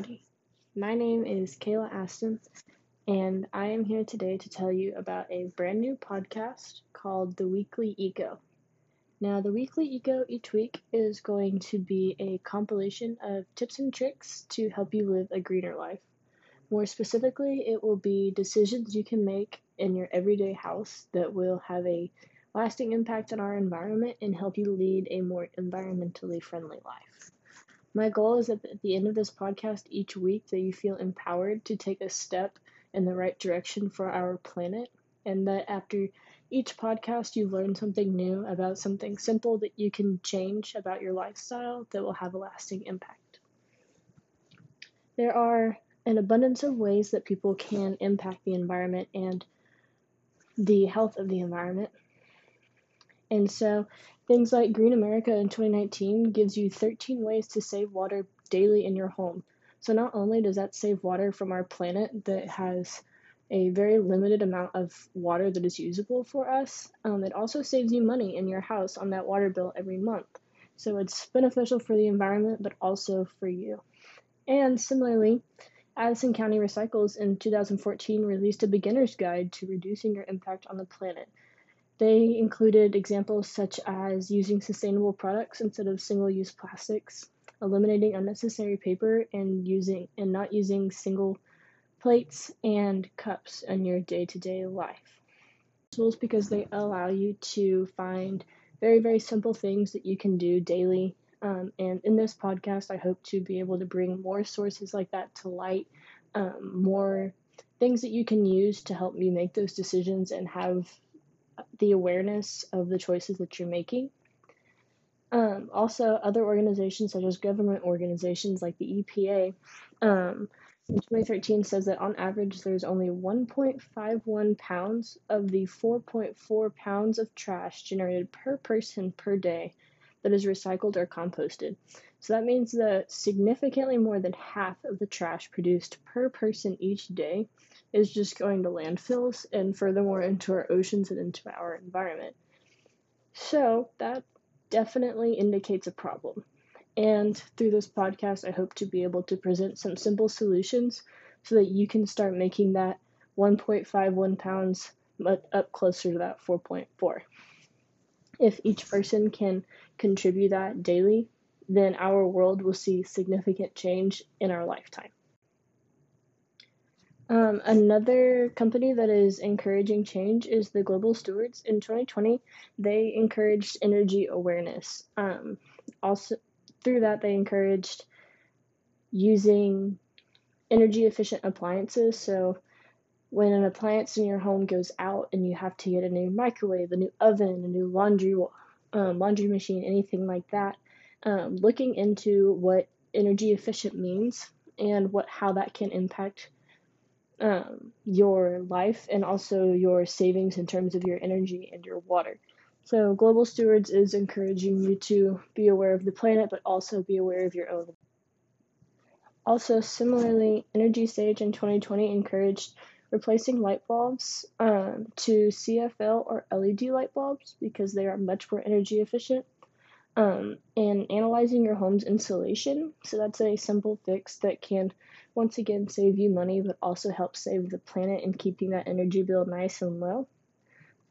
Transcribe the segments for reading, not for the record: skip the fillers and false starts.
Howdy, my name is Kayla Aston, and I am here today to tell you about a brand new podcast called The Weekly Eco. Now, The Weekly Eco each week is going to be a compilation of tips and tricks to help you live a greener life. More specifically, it will be decisions you can make in your everyday house that will have a lasting impact on our environment and help you lead a more environmentally friendly life. My goal is that at the end of this podcast each week that you feel empowered to take a step in the right direction for our planet, and that after each podcast you learn something new about something simple that you can change about your lifestyle that will have a lasting impact. There are an abundance of ways that people can impact the environment and the health of the environment. And so things like Green America in 2019 gives you 13 ways to save water daily in your home. So not only does that save water from our planet that has a very limited amount of water that is usable for us, it also saves you money in your house on that water bill every month. So it's beneficial for the environment, but also for you. And similarly, Addison County Recycles in 2014 released a beginner's guide to reducing your impact on the planet. They included examples such as using sustainable products instead of single-use plastics, eliminating unnecessary paper, and not using single plates and cups in your day-to-day life. Tools because they allow you to find very, very simple things that you can do daily. And in this podcast, I hope to be able to bring more sources like that to light, more things that you can use to help you make those decisions and have the awareness of the choices that you're making. Also, other organizations such as government organizations like the EPA in 2013 says that on average there's only 1.51 pounds of the 4.4 pounds of trash generated per person per day that is recycled or composted. So that means that significantly more than half of the trash produced per person each day is just going to landfills and furthermore into our oceans and into our environment. So that definitely indicates a problem. And through this podcast, I hope to be able to present some simple solutions so that you can start making that 1.51 pounds up closer to that 4.4. If each person can contribute that daily, then our world will see significant change in our lifetime. Another company that is encouraging change is the Global Stewards. In 2020, they encouraged energy awareness. Also, through that, they encouraged using energy-efficient appliances. So when an appliance in your home goes out and you have to get a new microwave, a new oven, a new laundry machine, anything like that, looking into what energy-efficient means and how that can impact your life and also your savings in terms of your energy and your water. So Global Stewards is encouraging you to be aware of the planet, but also be aware of your own. Also, similarly, Energy Sage in 2020 encouraged replacing light bulbs to CFL or LED light bulbs because they are much more energy efficient. And analyzing your home's insulation. So that's a simple fix that can, once again, save you money, but also help save the planet and keeping that energy bill nice and low.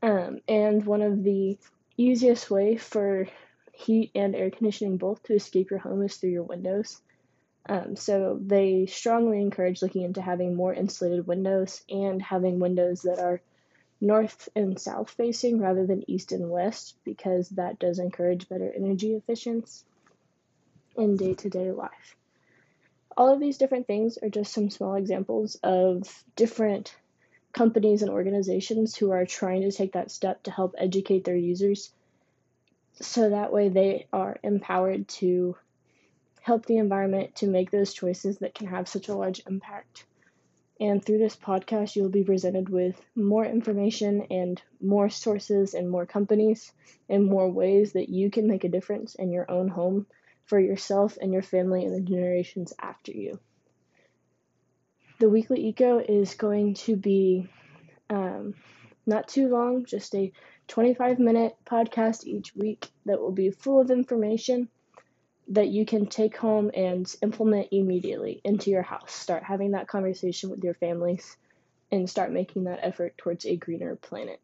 And one of the easiest way for heat and air conditioning both to escape your home is through your windows. So they strongly encourage looking into having more insulated windows and having windows that are north and south facing rather than east and west, because that does encourage better energy efficiency in day-to-day life. All of these different things are just some small examples of different companies and organizations who are trying to take that step to help educate their users so that way they are empowered to help the environment to make those choices that can have such a large impact. And through this podcast, you'll be presented with more information and more sources and more companies and more ways that you can make a difference in your own home for yourself and your family and the generations after you. The Weekly Eco is going to be not too long, just a 25-minute podcast each week that will be full of information that you can take home and implement immediately into your house. Start having that conversation with your families and start making that effort towards a greener planet.